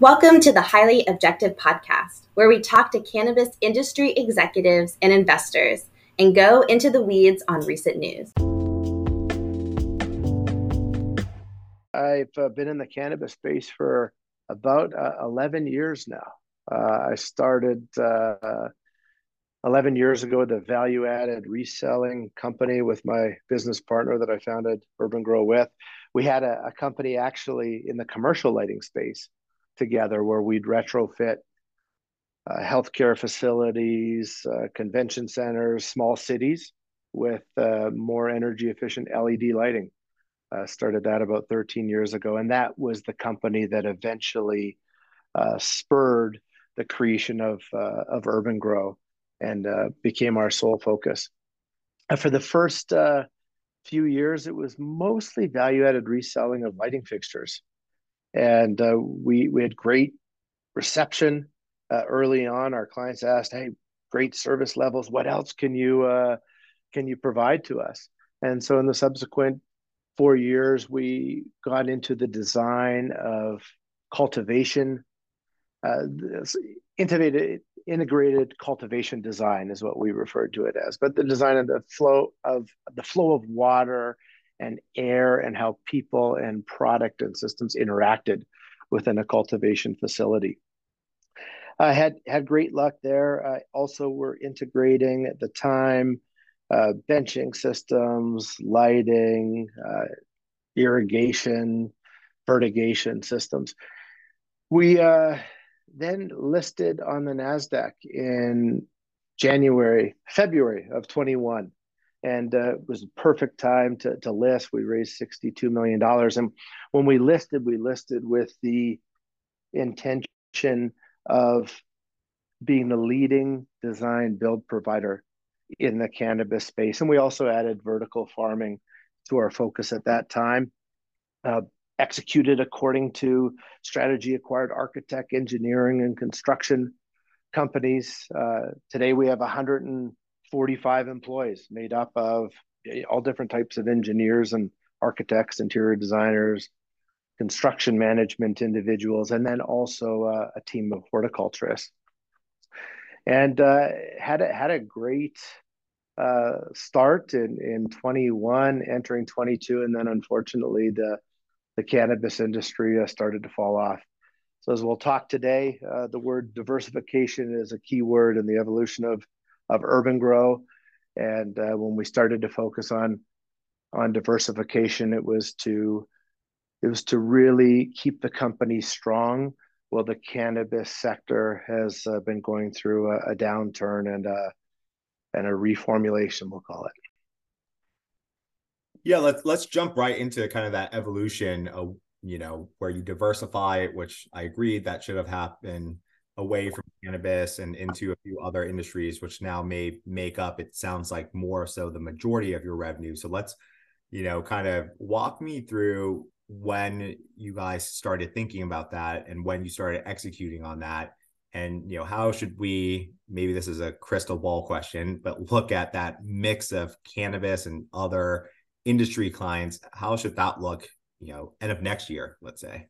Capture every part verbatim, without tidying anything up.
Welcome to the Highly Objective Podcast, where we talk to cannabis industry executives and investors and go into the weeds on recent news. I've uh, been in the cannabis space for about uh, eleven years now. Uh, I started uh, eleven years ago the value-added reselling company with my business partner that I founded urban-gro with. We had a, a company actually in the commercial lighting space together where we'd retrofit uh, healthcare facilities, uh, convention centers, small cities with uh, more energy efficient L E D lighting. Uh, started that about thirteen years ago. And that was the company that eventually uh, spurred the creation of, uh, of urban-gro and uh, became our sole focus. And for the first uh, few years, it was mostly value-added reselling of lighting fixtures. And uh, we we had great reception uh, early on. Our clients asked, "Hey, great service levels. What else can you uh, can you provide to us?" And so, in the subsequent four years, we got into the design of cultivation. Uh, integrated, integrated cultivation design is what we referred to it as, but the design of the flow of the flow of water and air and how people and product and systems interacted within a cultivation facility. I uh, had had great luck there. I also were integrating at the time uh, benching systems, lighting, uh, irrigation, fertigation systems. We uh, then listed on the Nasdaq in January, February of twenty-one. And uh, it was a perfect time to, to list. We raised sixty-two million dollars. And when we listed, we listed with the intention of being the leading design build provider in the cannabis space. And we also added vertical farming to our focus at that time. Uh, executed according to strategy, acquired architect, engineering, and construction companies. Uh, today, we have one hundred forty-five employees made up of all different types of engineers and architects, interior designers, construction management individuals, and then also uh, a team of horticulturists. And uh, had a, had a great uh, start in, in twenty-one, entering twenty-two, and then unfortunately the the cannabis industry uh, started to fall off. So as we'll talk today, uh, the word diversification is a key word in the evolution of of urban-gro. And uh, when we started to focus on on diversification, it was to it was to really keep the company strong. Well, the cannabis sector has uh, been going through a, a downturn and a, and a reformulation, we'll call it. Yeah, let's let's jump right into kind of that evolution, of, you know, where you diversify, which I agree that should have happened away from cannabis and into a few other industries, which now may make up, it sounds like, more so the majority of your revenue. So let's, you know, kind of walk me through when you guys started thinking about that and when you started executing on that. And, you know, how should we, maybe this is a crystal ball question, but look at that mix of cannabis and other industry clients. How should that look, you know, end of next year, let's say?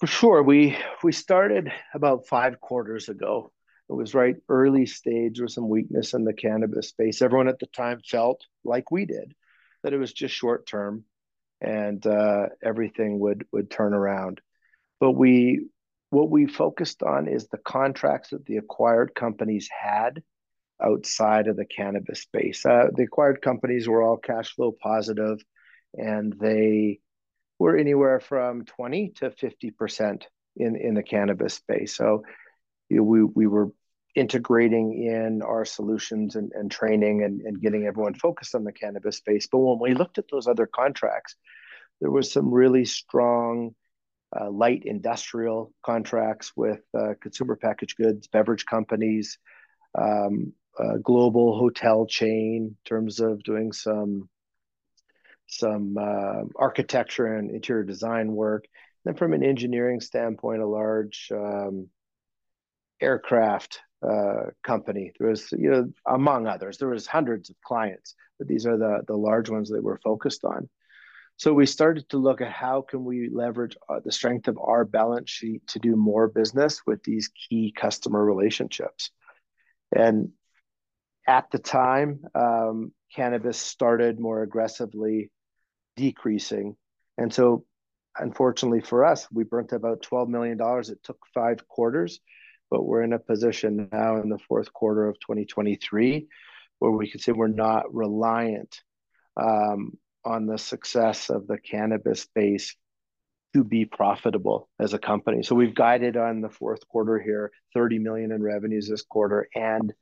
For sure. We we started about five quarters ago. It was right early stage with some weakness in the cannabis space. Everyone at the time felt, like we did, that it was just short term and uh, everything would would turn around. But we what we focused on is the contracts that the acquired companies had outside of the cannabis space. Uh, the acquired companies were all cash flow positive, and they we're anywhere from twenty to fifty percent in, in the cannabis space. So you know, we we were integrating in our solutions and, and training and, and getting everyone focused on the cannabis space. But when we looked at those other contracts, there was some really strong uh, light industrial contracts with uh, consumer packaged goods, beverage companies, um, uh, global hotel chain in terms of doing some some uh, architecture and interior design work. Then from an engineering standpoint, a large um, aircraft uh, company. There was, you know, among others, there was hundreds of clients, but these are the, the large ones that we're focused on. So we started to look at how can we leverage uh, the strength of our balance sheet to do more business with these key customer relationships. And at the time, um, cannabis started more aggressively decreasing. And so unfortunately for us, we burnt about twelve million dollars. It took five quarters, but we're in a position now in the fourth quarter of twenty twenty-three where we can say we're not reliant um, on the success of the cannabis space to be profitable as a company. So we've guided on the fourth quarter here, thirty million in revenues this quarter and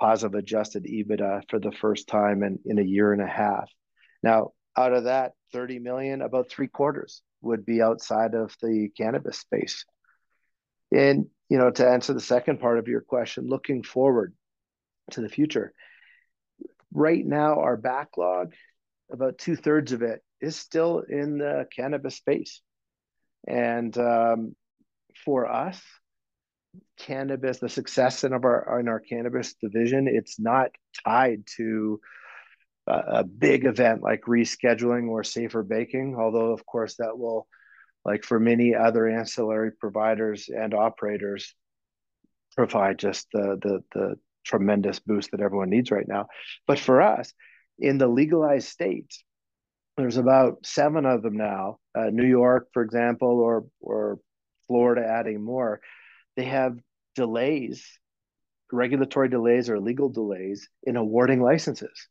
positive adjusted EBITDA for the first time in, in a year and a half. Now, out of that thirty million, about three quarters would be outside of the cannabis space. And, you know, to answer the second part of your question, looking forward to the future, right now, our backlog, about two thirds of it is still in the cannabis space. And um, for us, cannabis, the success in, of our, in our cannabis division, it's not tied to a, a big event like rescheduling or safer baking, although, of course, that will, like for many other ancillary providers and operators, provide just the, the, the tremendous boost that everyone needs right now. But for us, in the legalized states, there's about seven of them now, uh, New York, for example, or, or Florida adding more. They have delays, regulatory delays or legal delays in awarding licenses.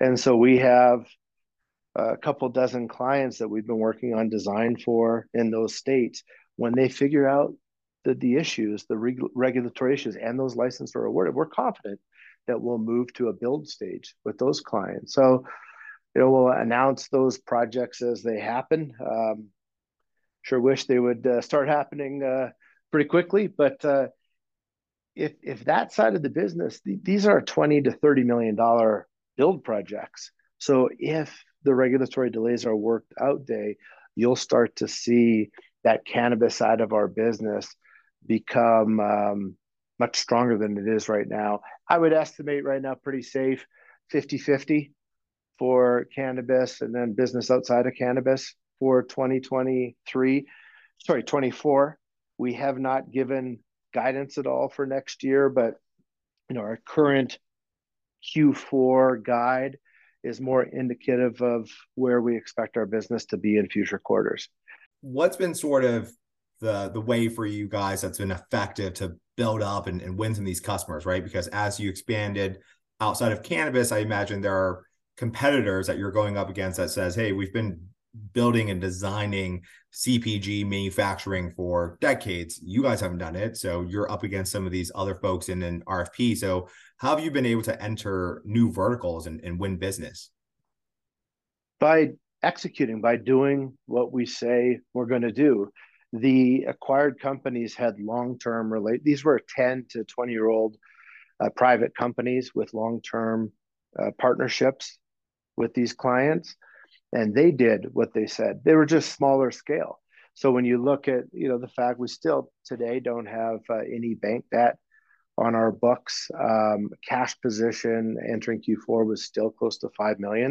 And so we have a couple dozen clients that we've been working on design for in those states. When they figure out the, the issues, the reg regulatory issues, and those licenses are awarded, we're confident that we'll move to a build stage with those clients. So, you know, we'll announce those projects as they happen. Um, sure wish they would uh, start happening uh, pretty quickly, but uh, if if that side of the business, th these are twenty to thirty million dollar build projects. So if the regulatory delays are worked out day, you'll start to see that cannabis side of our business become um, much stronger than it is right now. I would estimate right now pretty safe fifty fifty for cannabis and then business outside of cannabis for twenty twenty-three. Sorry, twenty-four. We have not given guidance at all for next year, but you know, our current Q four guide is more indicative of where we expect our business to be in future quarters. What's been sort of the, the way for you guys that's been effective to build up and, and win some of these customers, right? Because as you expanded outside of cannabis, I imagine there are competitors that you're going up against that says, hey, we've been building and designing C P G manufacturing for decades. You guys haven't done it. So you're up against some of these other folks in an R F P. So how have you been able to enter new verticals and, and win business? By executing, by doing what we say we're going to do. The acquired companies had long-term relate. These were ten to twenty year old uh, private companies with long-term uh, partnerships with these clients. And they did what they said. They were just smaller scale. So when you look at, you know, the fact we still today don't have uh, any bank debt on our books, um, cash position entering Q four was still close to five million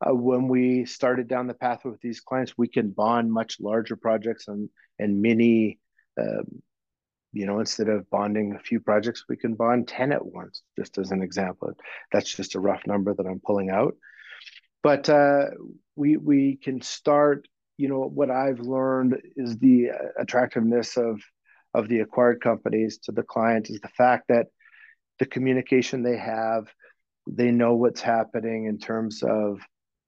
dollars. Uh, when we started down the path with these clients, we can bond much larger projects and, and many, um, you know, instead of bonding a few projects, we can bond ten at once, just as an example. That's just a rough number that I'm pulling out. But uh, we we can start, you know, what I've learned is the attractiveness of, of the acquired companies to the client is the fact that the communication they have, they know what's happening in terms of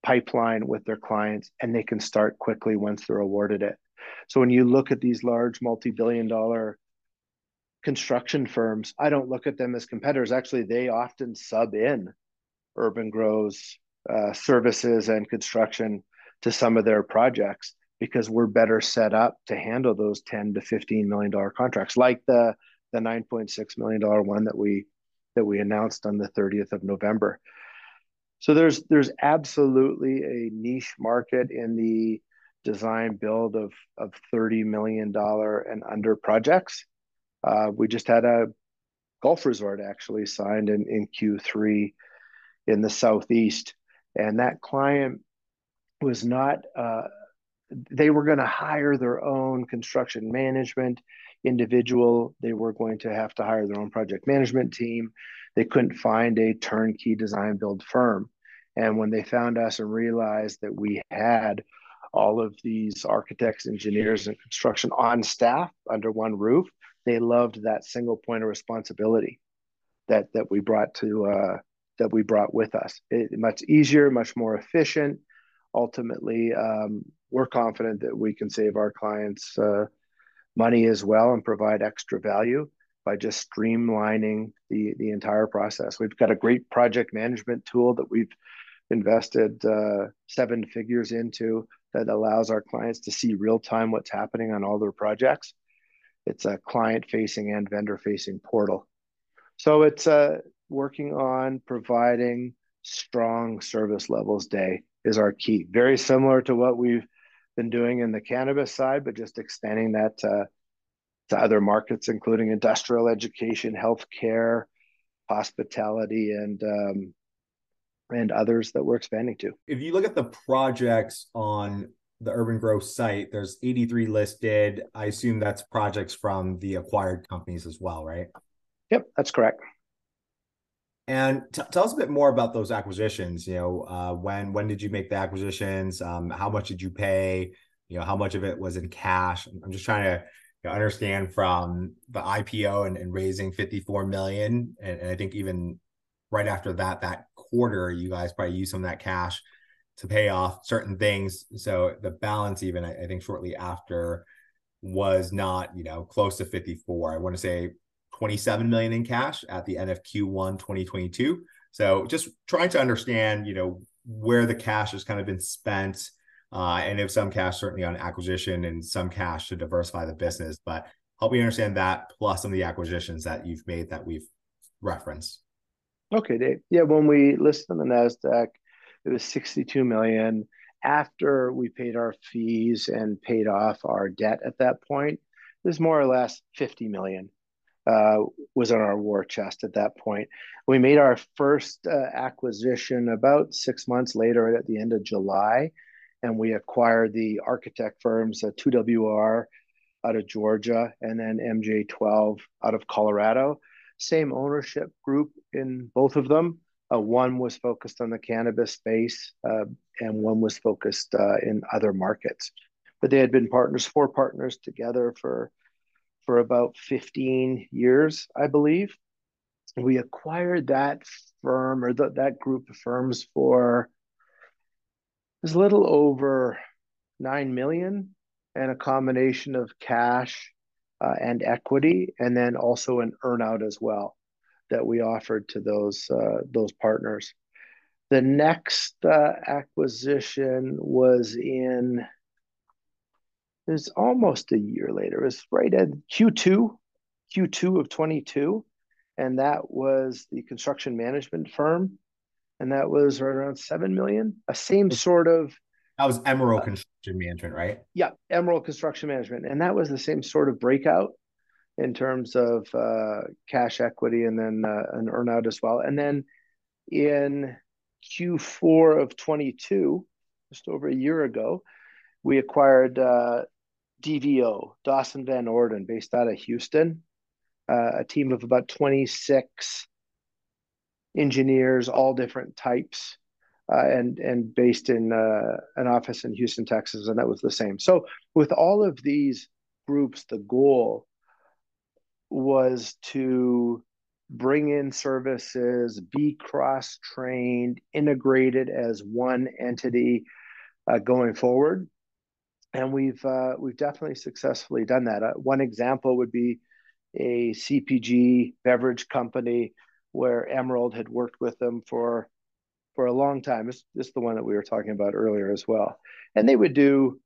pipeline with their clients, and they can start quickly once they're awarded it. So when you look at these large multi-billion dollar construction firms, I don't look at them as competitors. Actually, they often sub in urban-gro's Uh, services and construction to some of their projects because we're better set up to handle those ten to fifteen million dollar contracts, like the the nine point six million dollar one that we that we announced on the thirtieth of November. So there's there's absolutely a niche market in the design build of of thirty million dollar and under projects. Uh, we just had a golf resort actually signed in in Q three in the Southeast. And that client was not, uh, they were going to hire their own construction management individual. They were going to have to hire their own project management team. They couldn't find a turnkey design build firm. And when they found us and realized that we had all of these architects, engineers, and construction on staff under one roof, they loved that single point of responsibility that that we brought to uh, that we brought with us. It, much easier, much more efficient. Ultimately, um, we're confident that we can save our clients uh, money as well and provide extra value by just streamlining the the entire process. We've got a great project management tool that we've invested uh, seven figures into that allows our clients to see real time what's happening on all their projects. It's a client facing and vendor facing portal. So it's uh, working on providing strong service levels day is our key. Very similar to what we've been doing in the cannabis side, but just extending that uh, to other markets, including industrial, education, healthcare, hospitality, and um, and others that we're expanding to. If you look at the projects on the urban-gro site, there's eighty-three listed. I assume that's projects from the acquired companies as well, right? Yep, that's correct. And t- tell us a bit more about those acquisitions. You know, uh, when when did you make the acquisitions? Um, how much did you pay? You know, how much of it was in cash? I'm just trying to you know, understand from the I P O and, and raising fifty-four million dollars, and, and I think even right after that, that quarter, you guys probably used some of that cash to pay off certain things. So the balance, even I, I think shortly after, was not you know close to fifty-four. I want to say twenty-seven million in cash at the end of Q one twenty twenty-two. So just trying to understand, you know, where the cash has kind of been spent, uh, and if some cash certainly on acquisition and some cash to diversify the business, but help me understand that plus some of the acquisitions that you've made that we've referenced. Okay, Dave. Yeah, when we listed on the Nasdaq, it was sixty-two million dollars after we paid our fees and paid off our debt. At that point, it was more or less fifty million dollars. Uh, was on our war chest at that point. We made our first uh, acquisition about six months later at the end of July, and we acquired the architect firms uh, two W R out of Georgia and then M J twelve out of Colorado. Same ownership group in both of them. Uh, one was focused on the cannabis space uh, and one was focused uh, in other markets. But they had been partners, four partners together for for about fifteen years, I believe. We acquired that firm or the, that group of firms for a little over nine million dollars and a combination of cash uh, and equity, and then also an earnout as well that we offered to those, uh, those partners. The next uh, acquisition was in... It was almost a year later. It was right at Q two, Q two of twenty-two, and that was the construction management firm, and that was right around seven million dollars. A same sort of... That was Emerald uh, Construction Management, right? Yeah, Emerald Construction Management, and that was the same sort of breakout in terms of uh, cash equity and then uh, an earnout as well. And then in Q four of twenty-two, just over a year ago, we acquired... Uh, D V O, Dawson Van Orden, based out of Houston, uh, a team of about twenty-six engineers, all different types, uh, and and based in uh, an office in Houston, Texas, and that was the same. So with all of these groups, the goal was to bring in services, be cross-trained, integrated as one entity uh, going forward. And we've uh, we've definitely successfully done that. Uh, one example would be a C P G beverage company where Emerald had worked with them for for a long time. It's, it's the one that we were talking about earlier as well. And they would do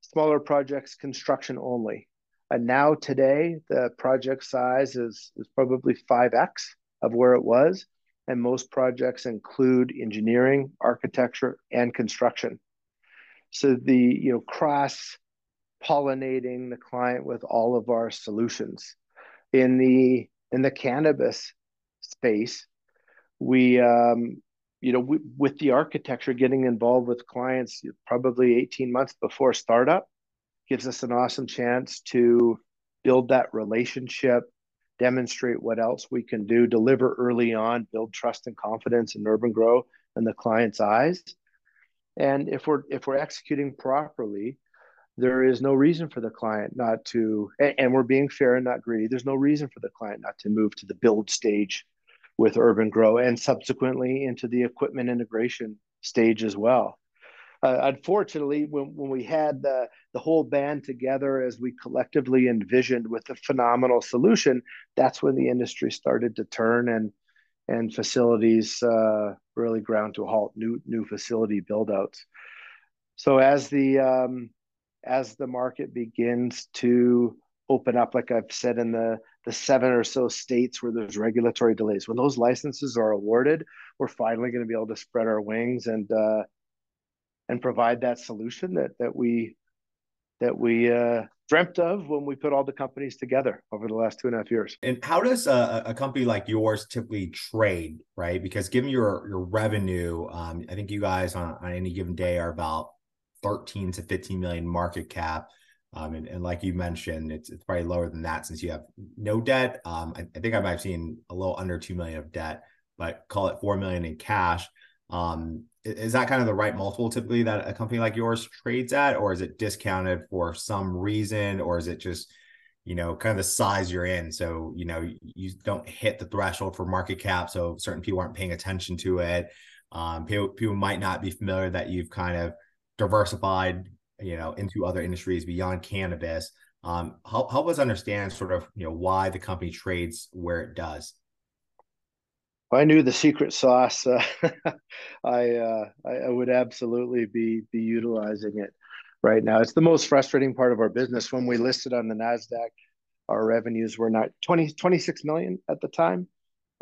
smaller projects, construction only. And now today, the project size is, is probably five X of where it was. And most projects include engineering, architecture, and construction. So the, you know, cross-pollinating the client with all of our solutions. In the in the cannabis space, we um, you know, we, with the architecture, getting involved with clients probably eighteen months before startup gives us an awesome chance to build that relationship, demonstrate what else we can do, deliver early on, build trust and confidence in urban-gro and the client's eyes. And if we're if we're executing properly, there is no reason for the client not to, and, and we're being fair and not greedy, there's no reason for the client not to move to the build stage with urban-gro and subsequently into the equipment integration stage as well. Uh, unfortunately, when, when we had the, the whole band together as we collectively envisioned with a phenomenal solution, that's when the industry started to turn and and facilities uh, really ground to a halt, new new facility build-outs. So as the um, as the market begins to open up, like I've said, in the, the seven or so states where there's regulatory delays, when those licenses are awarded, we're finally going to be able to spread our wings and uh, and provide that solution that that we that we uh, dreamt of when we put all the companies together over the last two and a half years. And how does a, a company like yours typically trade, right? Because given your your revenue, um, I think you guys on, on any given day are about thirteen to fifteen million market cap. Um, and, and like you mentioned, it's, it's probably lower than that since you have no debt. Um, I, I think I might have seen a little under two million of debt, but call it four million in cash. Um, is that kind of the right multiple typically that a company like yours trades at, or is it discounted for some reason, or is it just, you know, kind of the size you're in? So, you know, you don't hit the threshold for market cap. So certain people aren't paying attention to it. Um, people, people might not be familiar that you've kind of diversified, you know, into other industries beyond cannabis. Um, help, help us understand sort of, you know, why the company trades where it does. If I knew the secret sauce, uh, I, uh, I I would absolutely be be utilizing it right now. It's the most frustrating part of our business. When we listed on the Nasdaq, our revenues were not twenty, twenty-six million at the time,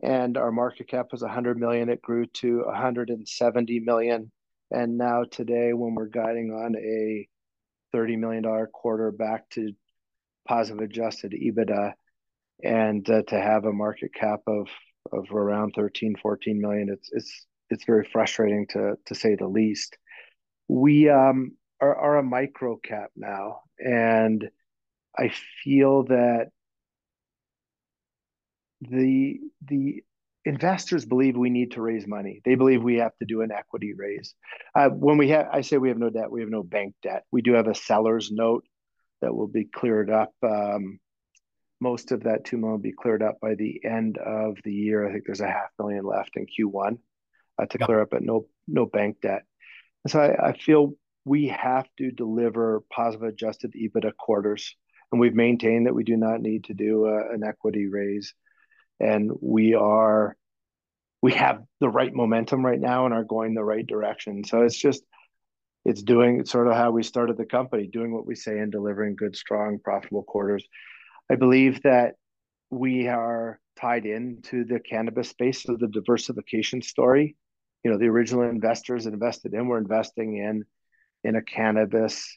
and our market cap was one hundred million. It grew to one hundred seventy million, and now today, when we're guiding on a thirty million dollar quarter back to positive adjusted EBITDA, and uh, to have a market cap of of around thirteen, fourteen million, it's it's it's very frustrating to to say the least. We um, are, are a micro cap now, and I feel that the the investors believe we need to raise money. They believe we have to do an equity raise. Uh, when we have, I say we have no debt. We have no bank debt. We do have a seller's note that will be cleared up. Um, Most of that two million will be cleared up by the end of the year. I think there's a half million left in Q one uh, to yep. clear up, but no no bank debt. And so I, I feel we have to deliver positive adjusted EBITDA quarters, and we've maintained that we do not need to do a, an equity raise. And we are we have the right momentum right now and are going the right direction. So it's just it's doing it's sort of how we started the company, doing what we say and delivering good, strong, profitable quarters. I believe that we are tied into the cannabis space, so the diversification story. You know, the original investors that invested in, we're investing in in a cannabis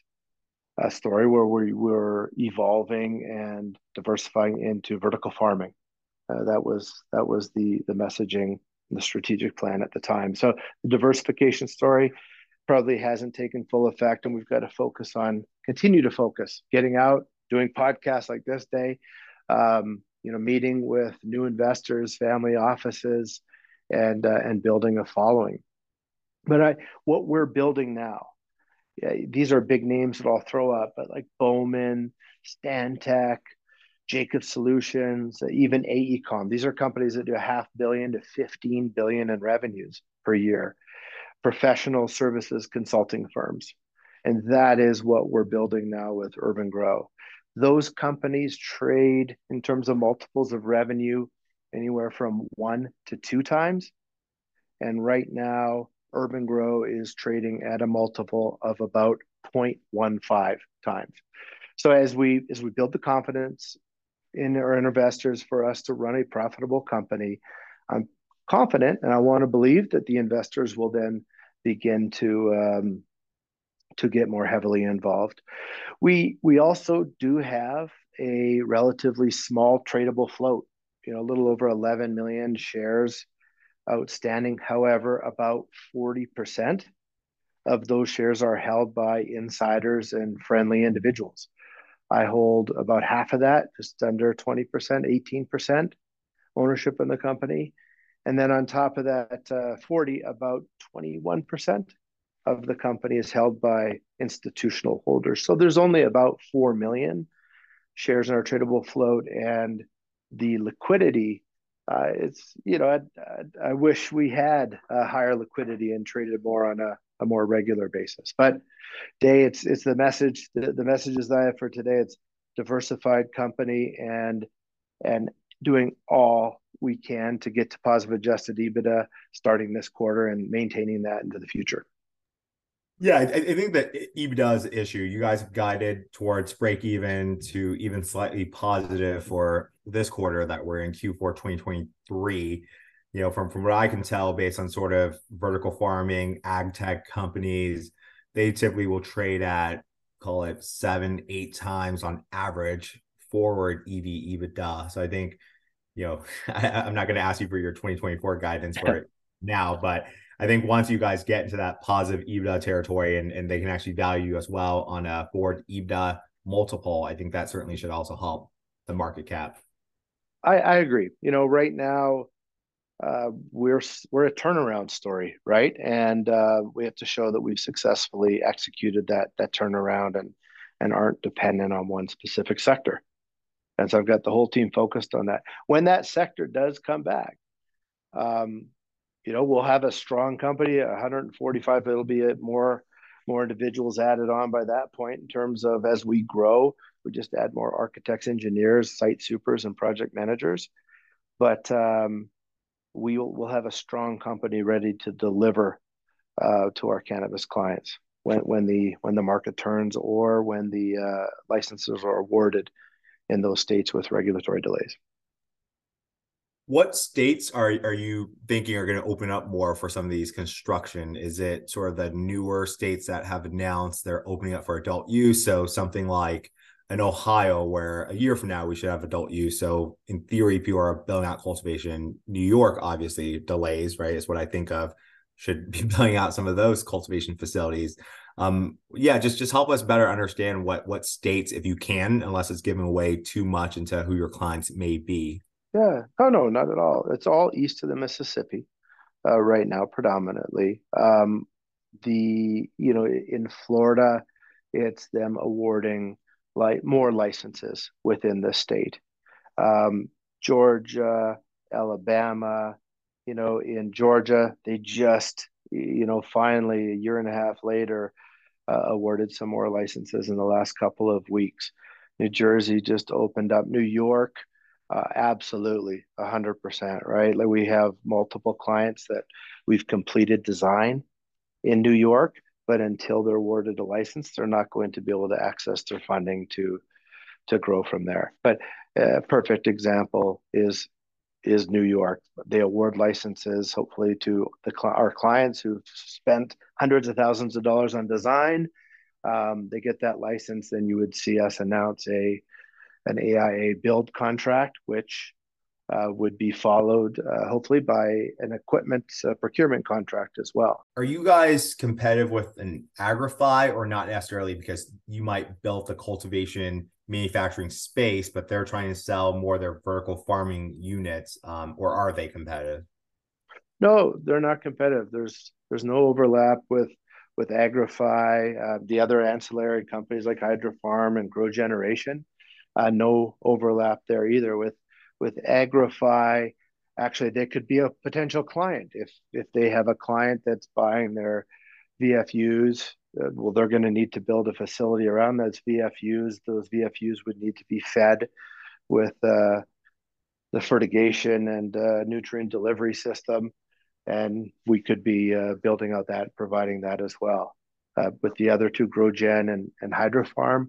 uh, story where we were evolving and diversifying into vertical farming. Uh, that was that was the the messaging, the strategic plan at the time. So the diversification story probably hasn't taken full effect, and we've got to focus on, continue to focus, getting out, doing podcasts like this day, um, you know, meeting with new investors, family offices, and uh, and building a following. But I, what we're building now, yeah, these are big names that I'll throw up, but like Bowman, Stantec, Jacobs Solutions, even A E COM. These are companies that do a half billion to fifteen billion in revenues per year, professional services consulting firms. And that is what we're building now with urban-gro. Those companies trade in terms of multiples of revenue anywhere from one to two times. And right now, urban-gro is trading at a multiple of about zero point one five times. So as we as we build the confidence in our investors for us to run a profitable company, I'm confident and I want to believe that the investors will then begin to um, to get more heavily involved. We we also do have a relatively small tradable float, you know, a little over eleven million shares outstanding. However, about forty percent of those shares are held by insiders and friendly individuals. I hold about half of that, just under twenty percent, eighteen percent ownership in the company. And then on top of that, uh, forty, about twenty-one percent of the company is held by institutional holders. So there's only about four million shares in our tradable float, and the liquidity, uh, it's, you know, I, I, I wish we had a higher liquidity and traded more on a, a more regular basis. But Day, it's it's the message, the, the messages that I have for today. It's diversified company and and doing all we can to get to positive adjusted EBITDA starting this quarter and maintaining that into the future. Yeah, I, I think that EBITDA is the issue. You guys have guided towards break even to even slightly positive for this quarter that we're in, Q four twenty twenty-three. You know, from, from what I can tell, based on sort of vertical farming, ag tech companies, they typically will trade at, call it seven, eight times on average forward E V EBITDA. So I think, you know, I, I'm not going to ask you for your twenty twenty-four guidance for it now, but I think once you guys get into that positive EBITDA territory and, and they can actually value you as well on a forward EBITDA multiple, I think that certainly should also help the market cap. I, I agree. You know, right now, Uh, we're we're a turnaround story, right? And uh, we have to show that we've successfully executed that that turnaround and and aren't dependent on one specific sector. And so I've got the whole team focused on that. When that sector does come back, um, you know, we'll have a strong company, one hundred forty-five. It'll be a, more more individuals added on by that point in terms of as we grow. We just add more architects, engineers, site supers, and project managers, but. Um, we will we'll have a strong company ready to deliver uh, to our cannabis clients when, when the when the market turns or when the uh, licenses are awarded in those states with regulatory delays. What states are, are you thinking are going to open up more for some of these construction? Is it sort of the newer states that have announced they're opening up for adult use? So something like in Ohio, where a year from now we should have adult use. So in theory, people are building out cultivation. New York, obviously, delays, right, is what I think of, should be building out some of those cultivation facilities. Um, yeah, just just help us better understand what what states, if you can, unless it's giving away too much into who your clients may be. Yeah, no, no, not at all. It's all east of the Mississippi uh, right now, predominantly. Um, the you know in Florida, it's them awarding like more licenses within the state. Um, Georgia, Alabama, you know, in Georgia, they just, you know, finally a year and a half later uh, awarded some more licenses in the last couple of weeks. New Jersey just opened up. New York, uh, absolutely, one hundred percent, right? Like we have multiple clients that we've completed design in New York, but until they're awarded a license, they're not going to be able to access their funding to to grow from there. But a perfect example is is New York. They award licenses, hopefully, to the our clients who've spent hundreds of thousands of dollars on design. Um, they get that license, then you would see us announce a an A I A build contract, which Uh, would be followed, uh, hopefully, by an equipment uh, procurement contract as well. Are you guys competitive with an Agrify or not necessarily, because you might build the cultivation manufacturing space, but they're trying to sell more of their vertical farming units, um, or are they competitive? No, they're not competitive. There's there's no overlap with, with Agrify, uh, the other ancillary companies like Hydrofarm and GrowGeneration. Uh, no overlap there either with With Agrify, actually, they could be a potential client. If if they have a client that's buying their V F Us, uh, well, they're going to need to build a facility around those V F Us. Those V F Us would need to be fed with uh, the fertigation and uh, nutrient delivery system, and we could be uh, building out that, providing that as well. Uh, with the other two, GrowGen and, and Hydrofarm,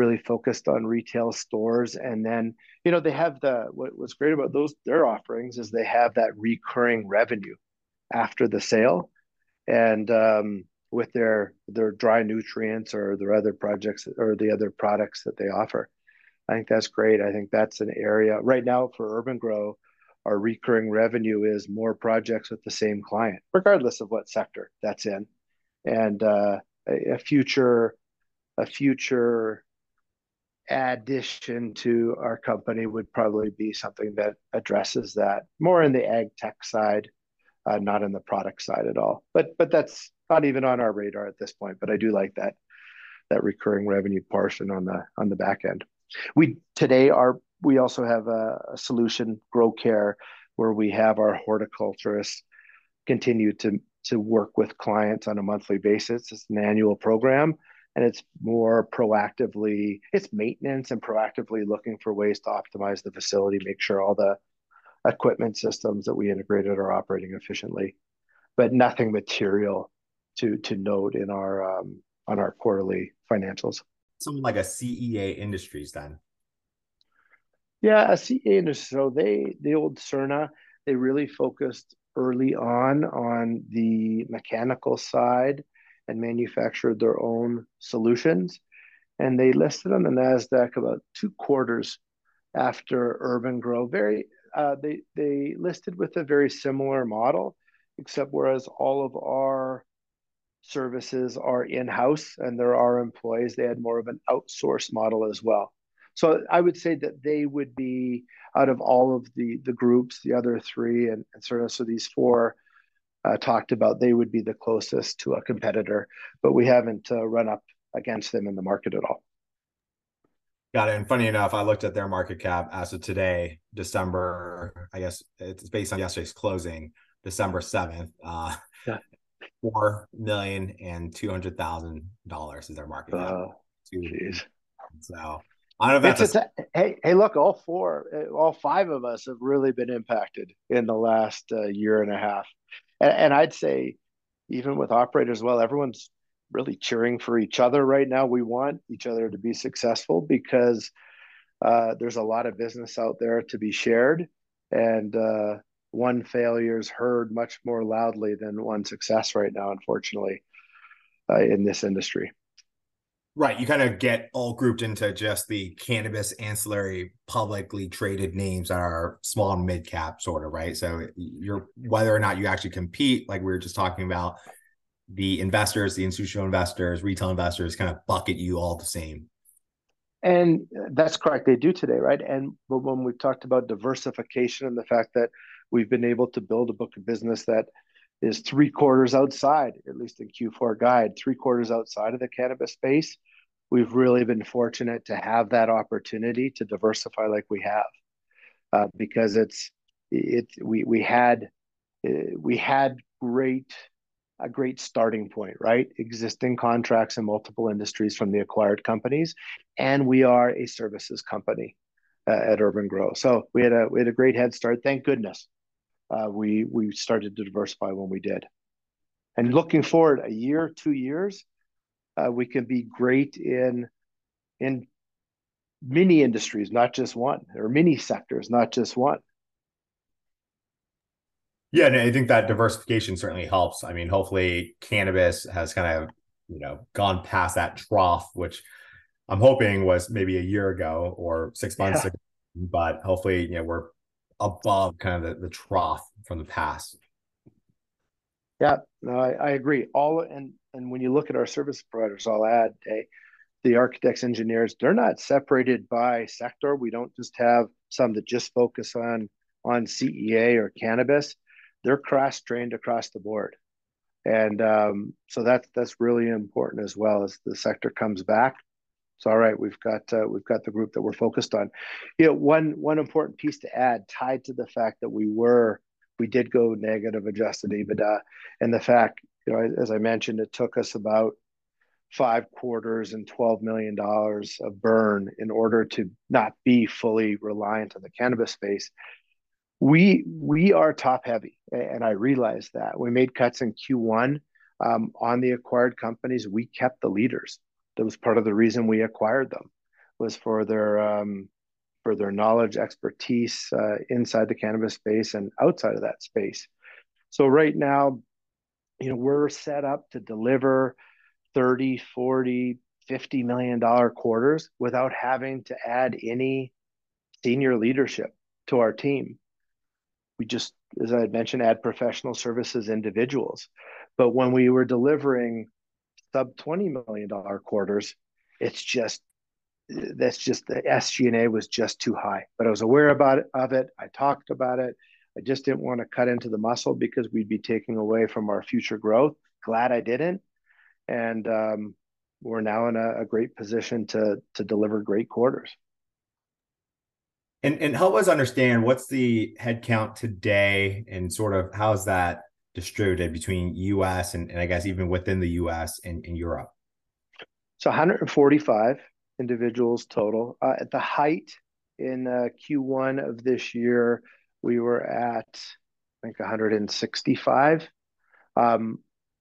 really focused on retail stores. And then, you know, they have the, what, what's great about those, their offerings is they have that recurring revenue after the sale. And um, with their, their dry nutrients or their other projects or the other products that they offer. I think that's great. I think that's an area right now for urban-gro, our recurring revenue is more projects with the same client, regardless of what sector that's in. And uh, a future, a future addition to our company would probably be something that addresses that more in the ag tech side, uh, not in the product side at all. But but that's not even on our radar at this point. But I do like that that recurring revenue portion on the on the back end. We today are we also have a, a solution, gro-care, where we have our horticulturists continue to to work with clients on a monthly basis. It's an annual program, and it's more proactively, it's maintenance and proactively looking for ways to optimize the facility, make sure all the equipment systems that we integrated are operating efficiently, but nothing material to to note in our um, on our quarterly financials. Something like a C E A Industries then. Yeah, a C E A Industries. So they, the old CERNA, they really focused early on on the mechanical side and manufactured their own solutions. And they listed on the Nasdaq about two quarters after urban-gro. Very, uh, they, they listed with a very similar model, except whereas all of our services are in-house and there are employees, they had more of an outsourced model as well. So I would say that they would be, out of all of the the groups, the other three, and, and sort of, so these four uh, talked about, they would be the closest to a competitor, but we haven't uh, run up against them in the market at all. Got it. And funny enough, I looked at their market cap as of today, December, I guess it's based on yesterday's closing, December seventh. Uh, yeah. four million two hundred thousand dollars is their market cap. Oh, geez. So I don't know if that's a... a, hey, hey, look, all four, all five of us have really been impacted in the last uh, year and a half. And, and I'd say even with operators, well, everyone's really cheering for each other right now. We want each other to be successful because uh, there's a lot of business out there to be shared. And uh, one failure is heard much more loudly than one success right now, unfortunately, uh, in this industry. Right. You kind of get all grouped into just the cannabis ancillary publicly traded names that are small and mid cap sort of, right? So you're, whether or not you actually compete, like we were just talking about, the investors, the institutional investors, retail investors kind of bucket you all the same. And that's correct. They do today, right? And but when we've talked about diversification and the fact that we've been able to build a book of business that is three quarters outside, at least in Q four guide, three quarters outside of the cannabis space. We've really been fortunate to have that opportunity to diversify like we have, uh, because it's it we we had uh, we had great a great starting point, right? Existing contracts in multiple industries from the acquired companies, and we are a services company uh, at urban-gro. So we had a we had a great head start. Thank goodness. Uh, we we started to diversify when we did. And looking forward a year, two years, uh, we can be great in in many industries, not just one, or many sectors, not just one. Yeah, and I think that diversification certainly helps. I mean, hopefully cannabis has kind of, you know, gone past that trough, which I'm hoping was maybe a year ago or six months yeah. ago. But hopefully, you know, we're above kind of the, the trough from the past. Yeah, no, I, I agree. All and and when you look at our service providers, I'll add hey, the architects, engineers, they're not separated by sector. We don't just have some that just focus on on C E A or cannabis. They're cross trained across the board, and um, so that's that's really important as well as the sector comes back. So, all right, we've got uh, we've got the group that we're focused on. You know, one one important piece to add, tied to the fact that we were we did go negative adjusted EBITDA, and the fact, you know, as I mentioned, it took us about five quarters and twelve million dollars of burn in order to not be fully reliant on the cannabis space. We we are top heavy, and I realized that we made cuts in Q one um, on the acquired companies. We kept the leaders. That was part of the reason we acquired them, was for their um, for their knowledge, expertise uh, inside the cannabis space and outside of that space. So right now, you know, we're set up to deliver thirty, forty, fifty million dollars quarters without having to add any senior leadership to our team. we just, as I had mentioned, add professional services individuals. But when we were delivering sub twenty million dollars quarters, it's just, that's just, the S G and A was just too high. But I was aware about it, of it. I talked about it. I just didn't want to cut into the muscle because we'd be taking away from our future growth. Glad I didn't. And um, we're now in a, a great position to to deliver great quarters. And, and help us understand, what's the headcount today and sort of how's that distributed between U S and, and I guess even within the U S and, and Europe? So one hundred forty-five individuals total. Uh, at the height in uh, Q one of this year, we were at, I think, one hundred sixty-five. Um,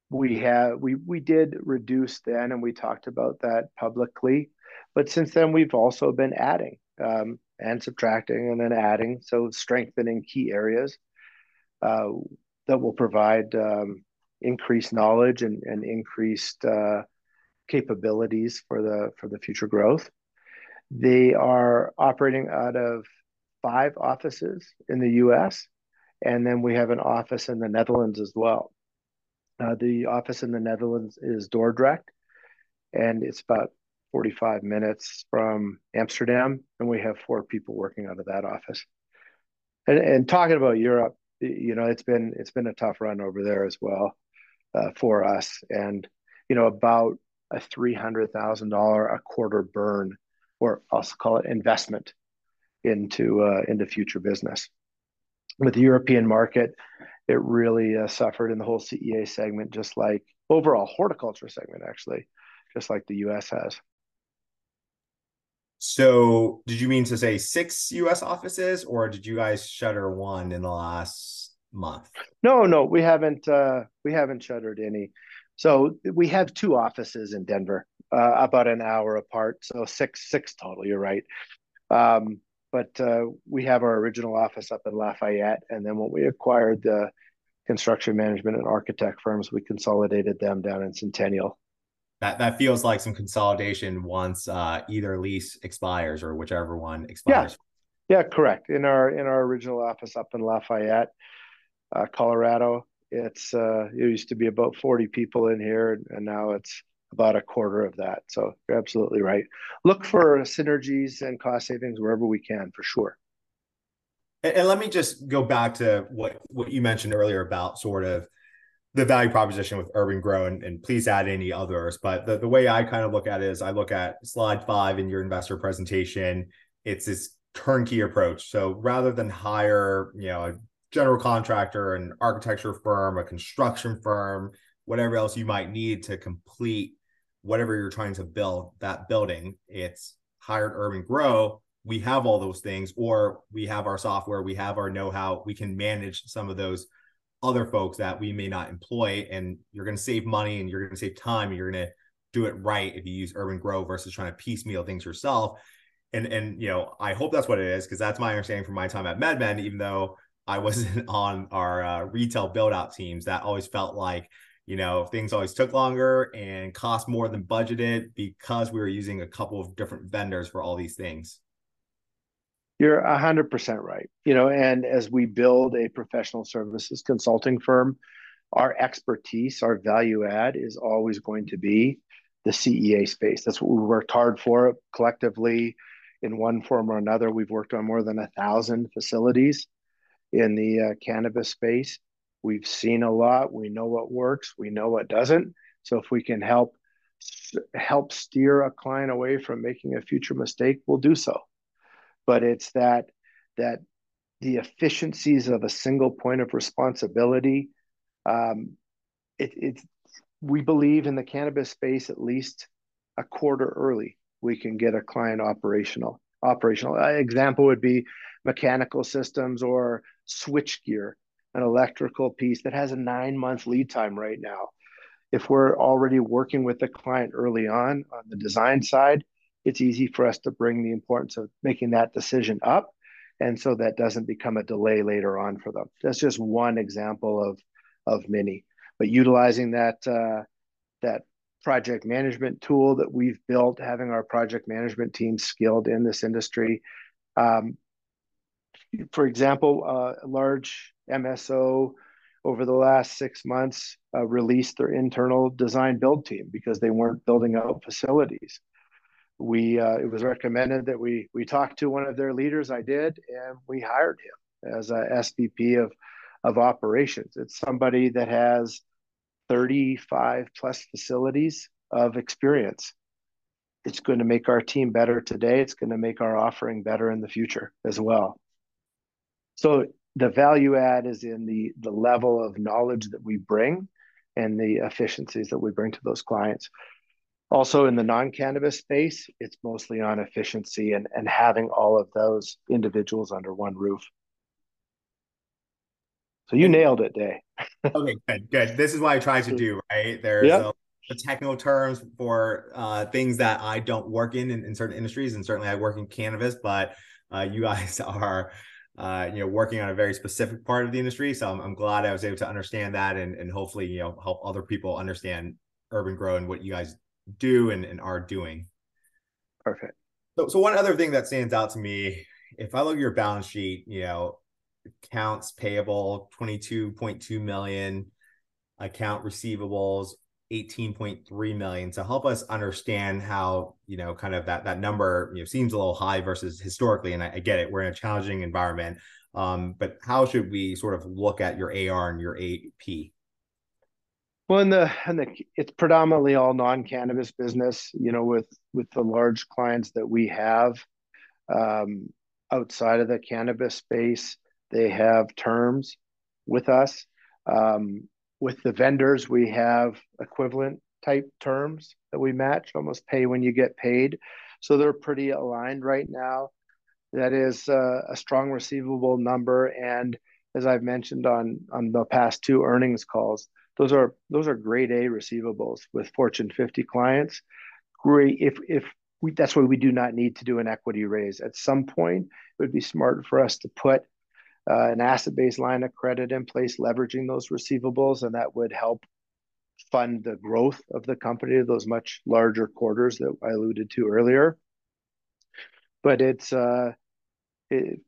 we have we we did reduce then, and we talked about that publicly. But since then, we've also been adding um, and subtracting, and then adding, so strengthening key areas uh, that will provide um, increased knowledge and and increased uh, capabilities for the for the future growth. They are operating out of five offices in the U S, and then we have an office in the Netherlands as well. Uh, the office in the Netherlands is door direct, and it's about forty-five minutes from Amsterdam, and we have four people working out of that office. And, and talking about Europe, you know, it's been it's been a tough run over there as well uh, for us, and you know, about a three hundred thousand dollars a quarter burn, or I'll call it investment, into uh, into future business. With the European market, it really uh, suffered in the whole C E A segment, just like overall horticulture segment, actually, just like the U S has. So did you mean to say six U S offices, or did you guys shutter one in the last month? No, no, we haven't. Uh, we haven't shuttered any. So we have two offices in Denver, uh, about an hour apart. So six, six total. You're right. Um, But uh, we have our original office up in Lafayette. And then when we acquired the construction management and architect firms, we consolidated them down in Centennial. That that feels like some consolidation once uh, either lease expires or whichever one expires. Yeah. yeah, correct. In our in our original office up in Lafayette, uh, Colorado, it's uh, it used to be about forty people in here, and now it's about a quarter of that. So you're absolutely right. Look for synergies and cost savings wherever we can, for sure. And, and let me just go back to what, what you mentioned earlier about sort of the value proposition with urban-gro, and, and please add any others. But the, the way I kind of look at it is I look at slide five in your investor presentation. It's this turnkey approach. So rather than hire, you know, a general contractor, an architecture firm, a construction firm, whatever else you might need to complete whatever you're trying to build, that building, it's hired urban-gro. We have all those things, or we have our software, we have our know-how, we can manage some of those other folks that we may not employ, and you're going to save money, and you're going to save time, and you're going to do it right if you use urban-gro versus trying to piecemeal things yourself. And, and you know, I hope that's what it is, because that's my understanding from my time at MedMen, even though I wasn't on our uh, retail build-out teams. That always felt like, you know, things always took longer and cost more than budgeted because we were using a couple of different vendors for all these things. You're one hundred percent right. You know, and as we build a professional services consulting firm, our expertise, our value add is always going to be the C E A space. That's what we worked hard for collectively in one form or another. We've worked on more than a thousand facilities in the uh, cannabis space. We've seen a lot. We know what works. We know what doesn't. So if we can help help steer a client away from making a future mistake, we'll do so. But it's that that the efficiencies of a single point of responsibility. Um, it, it's we believe in the cannabis space, at least a quarter early, we can get a client operational. Operational An example would be mechanical systems or switchgear, an electrical piece that has a nine-month lead time right now. If we're already working with the client early on, on the design side, it's easy for us to bring the importance of making that decision up, and so that doesn't become a delay later on for them. That's just one example of, of many. But utilizing that, uh, that project management tool that we've built, having our project management team skilled in this industry, um, For example, uh, a large M S O over the last six months uh, released their internal design build team because they weren't building out facilities. We uh, it was recommended that we we talk to one of their leaders. I did, and we hired him as a S V P of of operations. It's somebody that has thirty-five plus facilities of experience. It's going to make our team better today. It's going to make our offering better in the future as well. So the value add is in the, the level of knowledge that we bring and the efficiencies that we bring to those clients. Also in the non-cannabis space, it's mostly on efficiency and, and having all of those individuals under one roof. So you nailed it, Day. Okay, good, good. This is what I try to do, right? There's yep. a, the technical terms for uh, things that I don't work in, in in certain industries, and certainly I work in cannabis, but uh, you guys are uh, you know, working on a very specific part of the industry. So I'm, I'm glad I was able to understand that and, and hopefully, you know, help other people understand urban-gro and what you guys do and, and are doing. Perfect. So, so one other thing that stands out to me, if I look at your balance sheet, you know, accounts payable twenty-two point two million, account receivables eighteen point three million. So help us understand how, you know, kind of that that number, you know, seems a little high versus historically. And I, I get it, we're in a challenging environment, um, but how should we sort of look at your A R and your A P? Well, in the in the it's predominantly all non-cannabis business, you know, with with the large clients that we have um, outside of the cannabis space. They have terms with us. Um, with the vendors, we have equivalent type terms that we match, almost pay when you get paid. So they're pretty aligned right now. That is uh, a strong receivable number. And as I've mentioned on, on the past two earnings calls, those are those are grade A receivables with Fortune fifty clients. Great. If, if we, that's why we do not need to do an equity raise. At some point, it would be smart for us to put Uh, an asset-based line of credit in place, leveraging those receivables, and that would help fund the growth of the company, those much larger quarters that I alluded to earlier. But it's uh, it,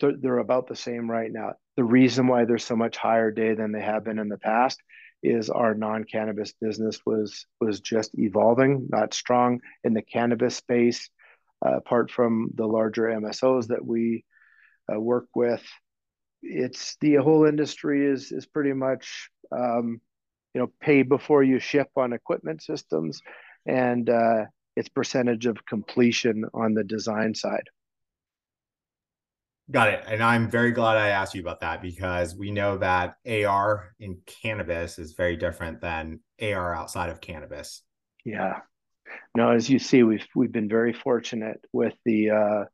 they're, they're about the same right now. The reason why they're so much higher today than they have been in the past is our non-cannabis business was was just evolving, not strong in the cannabis space, uh, apart from the larger M S Os that we Uh, work with. It's the whole industry is is pretty much um, you know, pay before you ship on equipment systems, and uh, its percentage of completion on the design side. Got it. And I'm very glad I asked you about that, because we know that A R in cannabis is very different than A R outside of cannabis. Yeah. No, as you see, we've we've been very fortunate with the. Uh,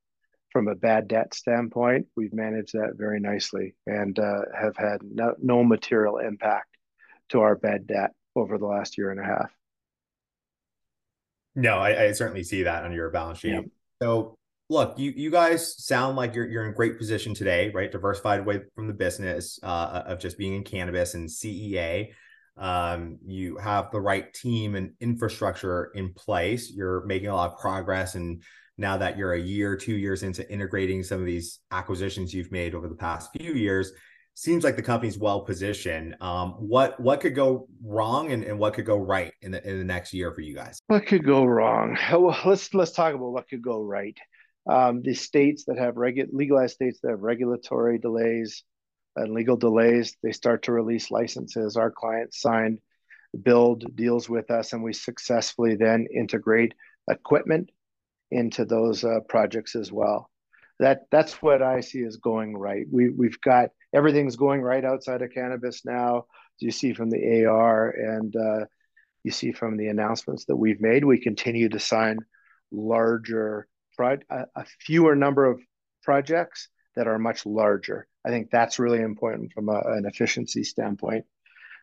From a bad debt standpoint, we've managed that very nicely and uh, have had no, no material impact to our bad debt over the last year and a half. No, I, I certainly see that on your balance sheet. Yeah. So look, you you guys sound like you're you're in great position today, right? Diversified away from the business uh, of just being in cannabis and C E A. Um, you have the right team and infrastructure in place. You're making a lot of progress, and now that you're a year, two years into integrating some of these acquisitions you've made over the past few years, seems like the company's well positioned. Um, what what could go wrong, and, and what could go right in the in the next year for you guys? What could go wrong? Well, let's let's talk about what could go right. Um, the states that have regu- legalized states that have regulatory delays and legal delays, they start to release licenses. Our clients sign build deals with us, and we successfully then integrate equipment into those uh, projects as well. That that's what I see is going right. We we've got everything's going right outside of cannabis now. You see from the A R, and uh, you see from the announcements that we've made, we continue to sign larger pro- a, a fewer number of projects that are much larger. I think that's really important from a, an efficiency standpoint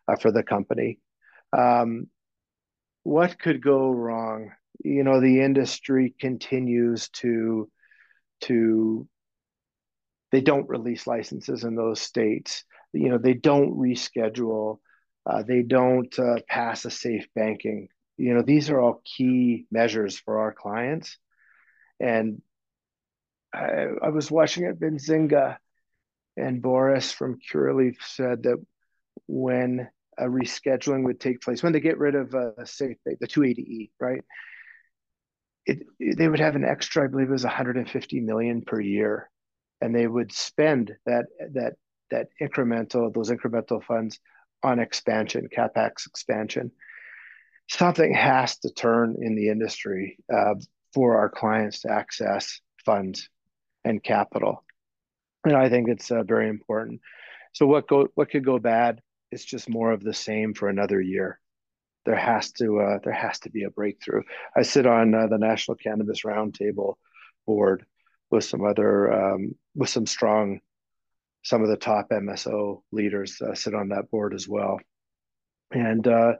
uh, for the company. Um, what could go wrong? You know, the industry continues to, to, they don't release licenses in those states. You know, they don't reschedule. Uh, they don't uh, pass a safe banking. You know, these are all key measures for our clients. And I, I was watching at Benzinga, and Boris from Cureleaf said that when a rescheduling would take place, when they get rid of uh, safe, the two eighty E, right? It, it, they would have an extra, I believe it was one hundred fifty million dollars per year, and they would spend that that that incremental, those incremental funds on expansion, CapEx expansion. Something has to turn in the industry uh, for our clients to access funds and capital, and I think it's uh, very important. So what go what could go bad? It's just more of the same for another year. There has to uh, there has to be a breakthrough. I sit on uh, the National Cannabis Roundtable board with some other um, with some strong some of the top M S O leaders uh, sit on that board as well, and uh,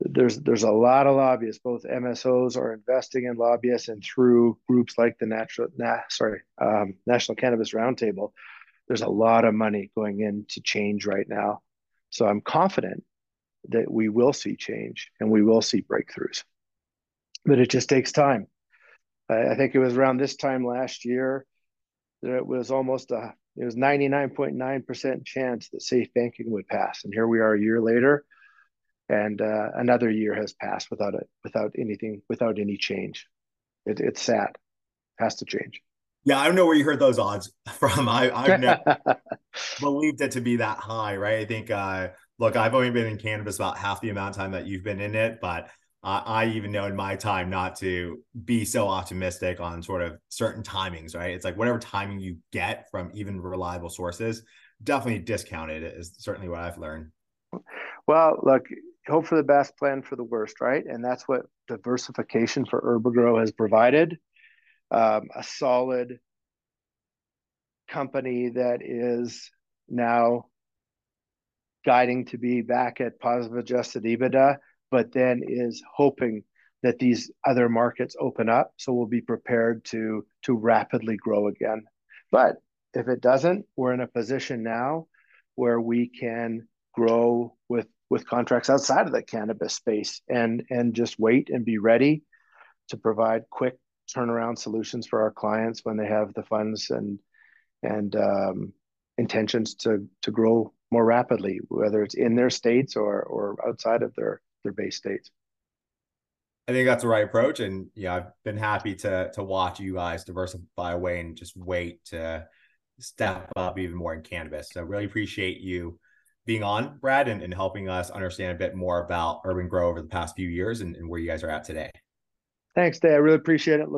there's there's a lot of lobbyists. Both M S Os are investing in lobbyists, and through groups like the natural na, sorry um, National Cannabis Roundtable, there's a lot of money going into change right now. So I'm confident that we will see change and we will see breakthroughs, but it just takes time. I, I think it was around this time last year that it was almost a it was ninety-nine point nine percent chance that safe banking would pass, and here we are a year later, and uh, another year has passed without it, without anything, without any change. It, it's sad. It has to change. Yeah, I don't know where you heard those odds from. I, I've never believed it to be that high, right? I think. Uh, Look, I've only been in cannabis about half the amount of time that you've been in it, but uh, I even know in my time not to be so optimistic on sort of certain timings, right? It's like whatever timing you get from even reliable sources, definitely discounted is certainly what I've learned. Well, look, hope for the best, plan for the worst, right? And that's what diversification for urban-gro has provided, um, a solid company that is now guiding to be back at positive adjusted EBITDA, but then is hoping that these other markets open up, so we'll be prepared to to rapidly grow again. But if it doesn't, we're in a position now where we can grow with with contracts outside of the cannabis space, and and just wait and be ready to provide quick turnaround solutions for our clients when they have the funds and and um, intentions to to grow more rapidly, whether it's in their states or or outside of their their base states. I think that's the right approach, and yeah, I've been happy to to watch you guys diversify away and just wait to step up even more in cannabis. So really appreciate you being on, Brad, and, and helping us understand a bit more about urban-gro over the past few years and, and where you guys are at today. Thanks, Dave. I really appreciate it. Look